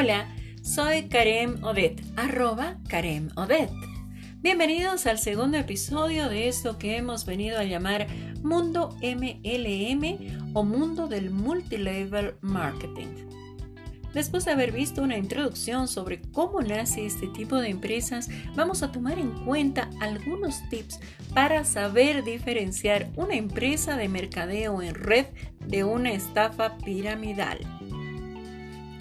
Hola, soy Karem Odet, @KaremOdet. Bienvenidos al segundo episodio de esto que hemos venido a llamar Mundo MLM o Mundo del Multilevel Marketing. Después de haber visto una introducción sobre cómo nace este tipo de empresas, vamos a tomar en cuenta algunos tips para saber diferenciar una empresa de mercadeo en red de una estafa piramidal.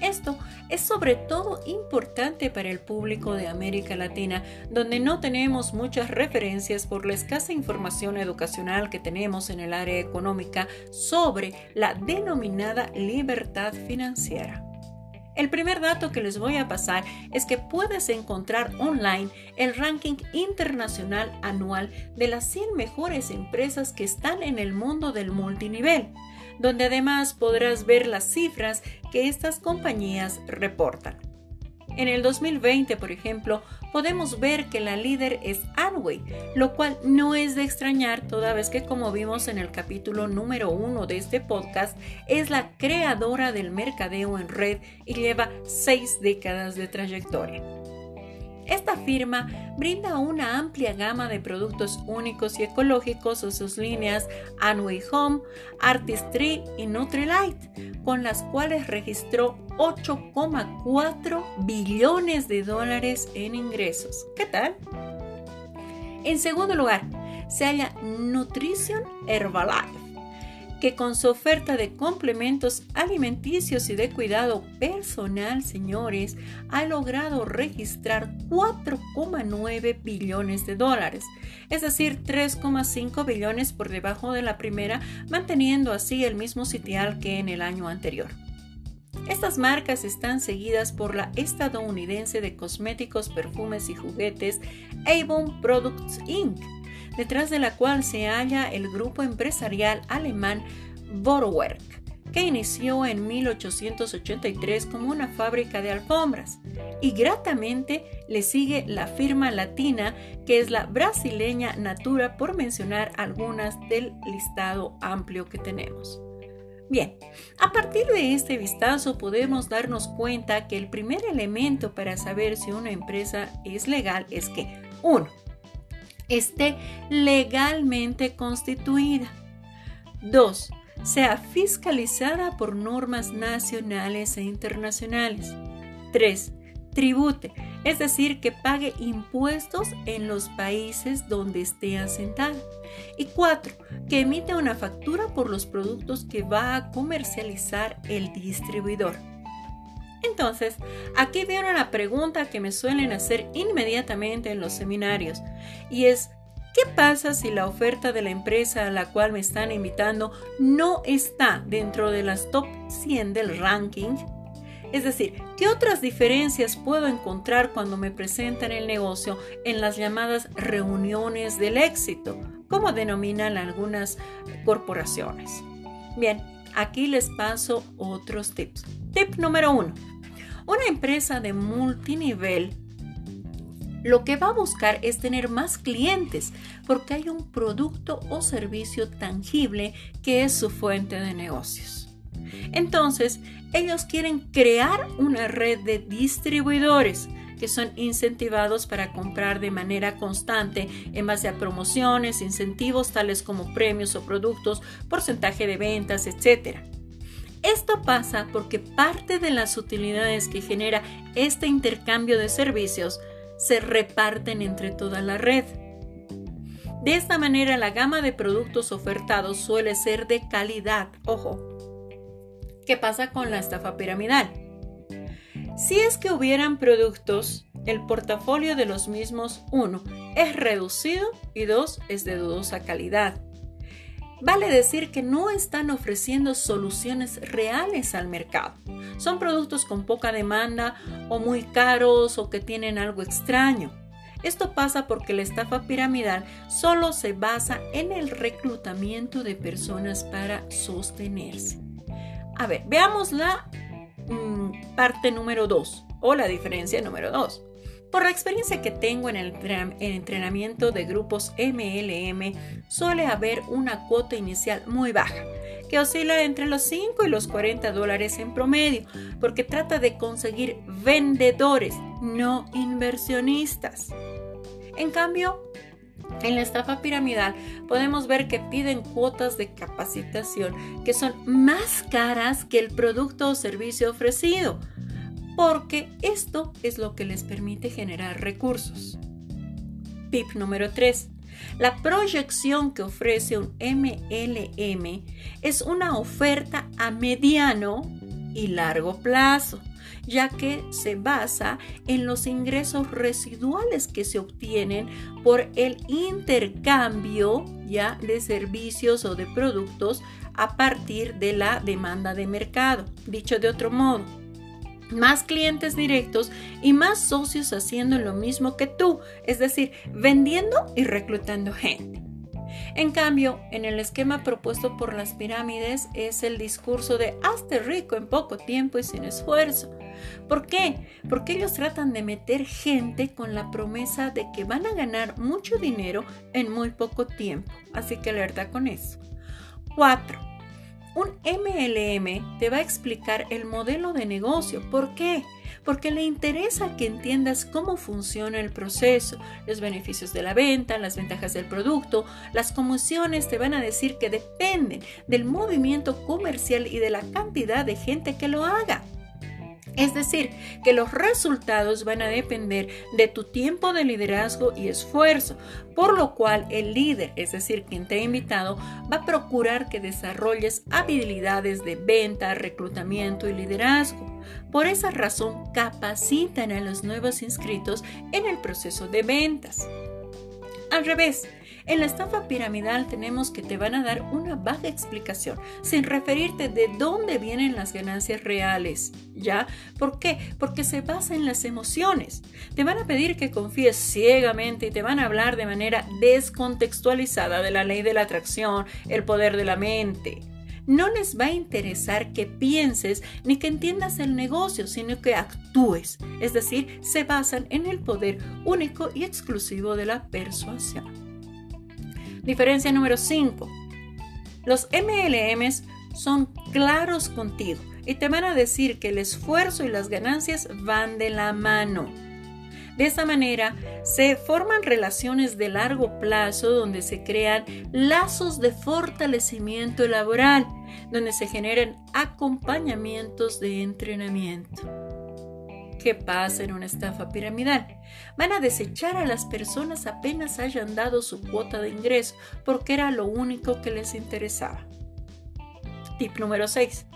Esto es sobre todo importante para el público de América Latina, donde no tenemos muchas referencias por la escasa información educacional que tenemos en el área económica sobre la denominada libertad financiera. El primer dato que les voy a pasar es que puedes encontrar online el ranking internacional anual de las 100 mejores empresas que están en el mundo del multinivel, donde además podrás ver las cifras que estas compañías reportan. En el 2020, por ejemplo, podemos ver que la líder es Amway, lo cual no es de extrañar toda vez que, como vimos en el capítulo número 1 de este podcast, es la creadora del mercadeo en red y lleva 6 décadas de trayectoria. Esta firma brinda una amplia gama de productos únicos y ecológicos en sus líneas Amway Home, Artistry y Nutrilite, con las cuales registró $8.4 billones en ingresos. ¿Qué tal? En segundo lugar, se halla Herbalife, que con su oferta de complementos alimenticios y de cuidado personal, señores, ha logrado registrar $4.9 billones, es decir, 3,5 billones por debajo de la primera, manteniendo así el mismo sitial que en el año anterior. Estas marcas están seguidas por la estadounidense de cosméticos, perfumes y juguetes Avon Products Inc., detrás de la cual se halla el grupo empresarial alemán Vorwerk, que inició en 1883 como una fábrica de alfombras, y gratamente le sigue la firma latina, que es la brasileña Natura, por mencionar algunas del listado amplio que tenemos. Bien, a partir de este vistazo podemos darnos cuenta que el primer elemento para saber si una empresa es legal es que 1. Esté legalmente constituida. 2. Sea fiscalizada por normas nacionales e internacionales. 3. Tribute, es decir, que pague impuestos en los países donde esté asentada. Y 4. Que emite una factura por los productos que va a comercializar el distribuidor. Entonces, aquí viene una pregunta que me suelen hacer inmediatamente en los seminarios, y es: ¿qué pasa si la oferta de la empresa a la cual me están invitando no está dentro de las top 100 del ranking? Es decir, ¿qué otras diferencias puedo encontrar cuando me presentan el negocio en las llamadas reuniones del éxito, como denominan algunas corporaciones? Bien, aquí les paso otros tips. Tip número 1. Una empresa de multinivel lo que va a buscar es tener más clientes porque hay un producto o servicio tangible que es su fuente de negocios. Entonces, ellos quieren crear una red de distribuidores que son incentivados para comprar de manera constante en base a promociones, incentivos tales como premios o productos, porcentaje de ventas, etc. Esto pasa porque parte de las utilidades que genera este intercambio de servicios se reparten entre toda la red. De esta manera, la gama de productos ofertados suele ser de calidad. Ojo, ¿qué pasa con la estafa piramidal? Si es que hubieran productos, el portafolio de los mismos, 1, es reducido y 2, es de dudosa calidad. Vale decir que no están ofreciendo soluciones reales al mercado. Son productos con poca demanda o muy caros o que tienen algo extraño. Esto pasa porque la estafa piramidal solo se basa en el reclutamiento de personas para sostenerse. A ver, veamos la parte número 2 o la diferencia número 2. Por la experiencia que tengo en el entrenamiento de grupos MLM, suele haber una cuota inicial muy baja, que oscila entre los 5 y los $40 en promedio, porque trata de conseguir vendedores, no inversionistas. En cambio, en la estafa piramidal podemos ver que piden cuotas de capacitación que son más caras que el producto o servicio ofrecido, porque esto es lo que les permite generar recursos. Tip número 3. La proyección que ofrece un MLM es una oferta a mediano y largo plazo, ya que se basa en los ingresos residuales que se obtienen por el intercambio ya de servicios o de productos a partir de la demanda de mercado. Dicho de otro modo, más clientes directos y más socios haciendo lo mismo que tú, es decir, vendiendo y reclutando gente. En cambio, en el esquema propuesto por las pirámides es el discurso de hazte rico en poco tiempo y sin esfuerzo. ¿Por qué? Porque ellos tratan de meter gente con la promesa de que van a ganar mucho dinero en muy poco tiempo. Así que alerta con eso. 4. Un MLM te va a explicar el modelo de negocio. ¿Por qué? Porque le interesa que entiendas cómo funciona el proceso, los beneficios de la venta, las ventajas del producto, las comisiones te van a decir que dependen del movimiento comercial y de la cantidad de gente que lo haga. Es decir, que los resultados van a depender de tu tiempo de liderazgo y esfuerzo, por lo cual el líder, es decir, quien te ha invitado, va a procurar que desarrolles habilidades de venta, reclutamiento y liderazgo. Por esa razón, capacitan a los nuevos inscritos en el proceso de ventas. Al revés, en la estafa piramidal tenemos que te van a dar una vaga explicación, sin referirte de dónde vienen las ganancias reales, ¿ya? ¿Por qué? Porque se basa en las emociones. Te van a pedir que confíes ciegamente y te van a hablar de manera descontextualizada de la ley de la atracción, el poder de la mente. No les va a interesar que pienses ni que entiendas el negocio, sino que actúes. Es decir, se basan en el poder único y exclusivo de la persuasión. Diferencia número 5. Los MLMs son claros contigo y te van a decir que el esfuerzo y las ganancias van de la mano. De esta manera se forman relaciones de largo plazo donde se crean lazos de fortalecimiento laboral, donde se generan acompañamientos de entrenamiento. ¿Qué pasa en una estafa piramidal? Van a desechar a las personas apenas hayan dado su cuota de ingreso porque era lo único que les interesaba. Tip número 6.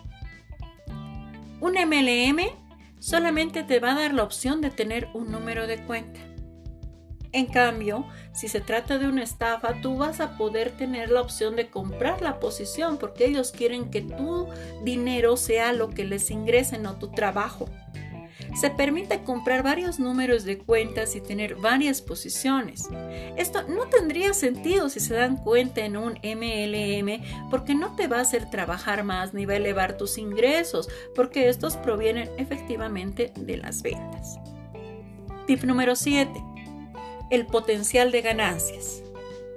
Un MLM solamente te va a dar la opción de tener un número de cuenta. En cambio, si se trata de una estafa, tú vas a poder tener la opción de comprar la posición porque ellos quieren que tu dinero sea lo que les ingrese, no tu trabajo. Se permite comprar varios números de cuentas y tener varias posiciones. Esto no tendría sentido si se dan cuenta en un MLM porque no te va a hacer trabajar más ni va a elevar tus ingresos porque estos provienen efectivamente de las ventas. Tip número 7. El potencial de ganancias.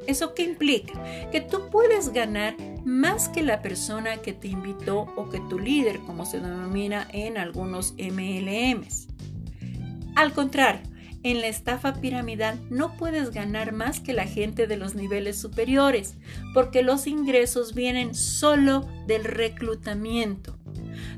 ¿Eso qué implica? Que tú puedes ganar más que la persona que te invitó o que tu líder, como se denomina en algunos MLMs. Al contrario, en la estafa piramidal no puedes ganar más que la gente de los niveles superiores, porque los ingresos vienen solo del reclutamiento.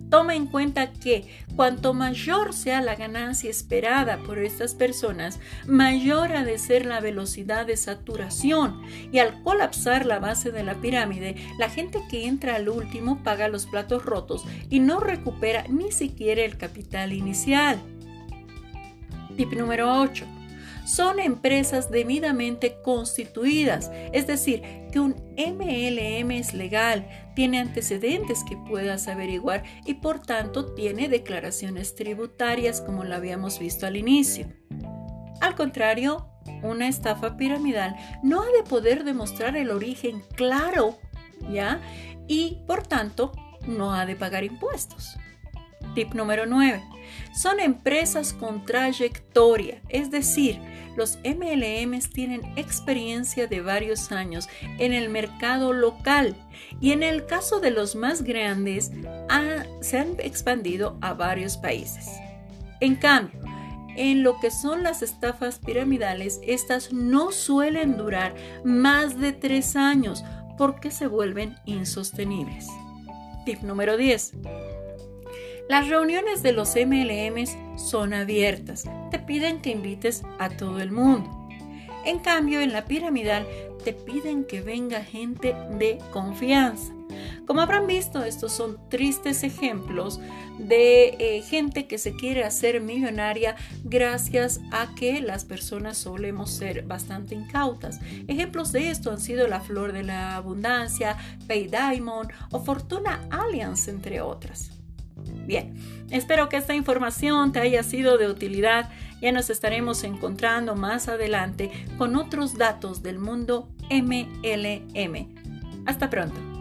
Toma en cuenta que cuanto mayor sea la ganancia esperada por estas personas, mayor ha de ser la velocidad de saturación y al colapsar la base de la pirámide, la gente que entra al último paga los platos rotos y no recupera ni siquiera el capital inicial. Tip número 8. Son empresas debidamente constituidas, es decir, que un MLM es legal, tiene antecedentes que puedas averiguar y por tanto tiene declaraciones tributarias como lo habíamos visto al inicio. Al contrario, una estafa piramidal no ha de poder demostrar el origen claro, ¿ya? Y por tanto no ha de pagar impuestos. Tip número 9. Son empresas con trayectoria, es decir, los MLMs tienen experiencia de varios años en el mercado local y en el caso de los más grandes se han expandido a varios países. En cambio, en lo que son las estafas piramidales, estas no suelen durar más de 3 años porque se vuelven insostenibles. Tip número 10. Las reuniones de los MLMs son abiertas, te piden que invites a todo el mundo. En cambio, en la piramidal te piden que venga gente de confianza. Como habrán visto, estos son tristes ejemplos de gente que se quiere hacer millonaria gracias a que las personas solemos ser bastante incautas. Ejemplos de esto han sido la Flor de la Abundancia, Pay Diamond o Fortuna Alliance, entre otras. Bien, espero que esta información te haya sido de utilidad. Ya nos estaremos encontrando más adelante con otros datos del mundo MLM. Hasta pronto.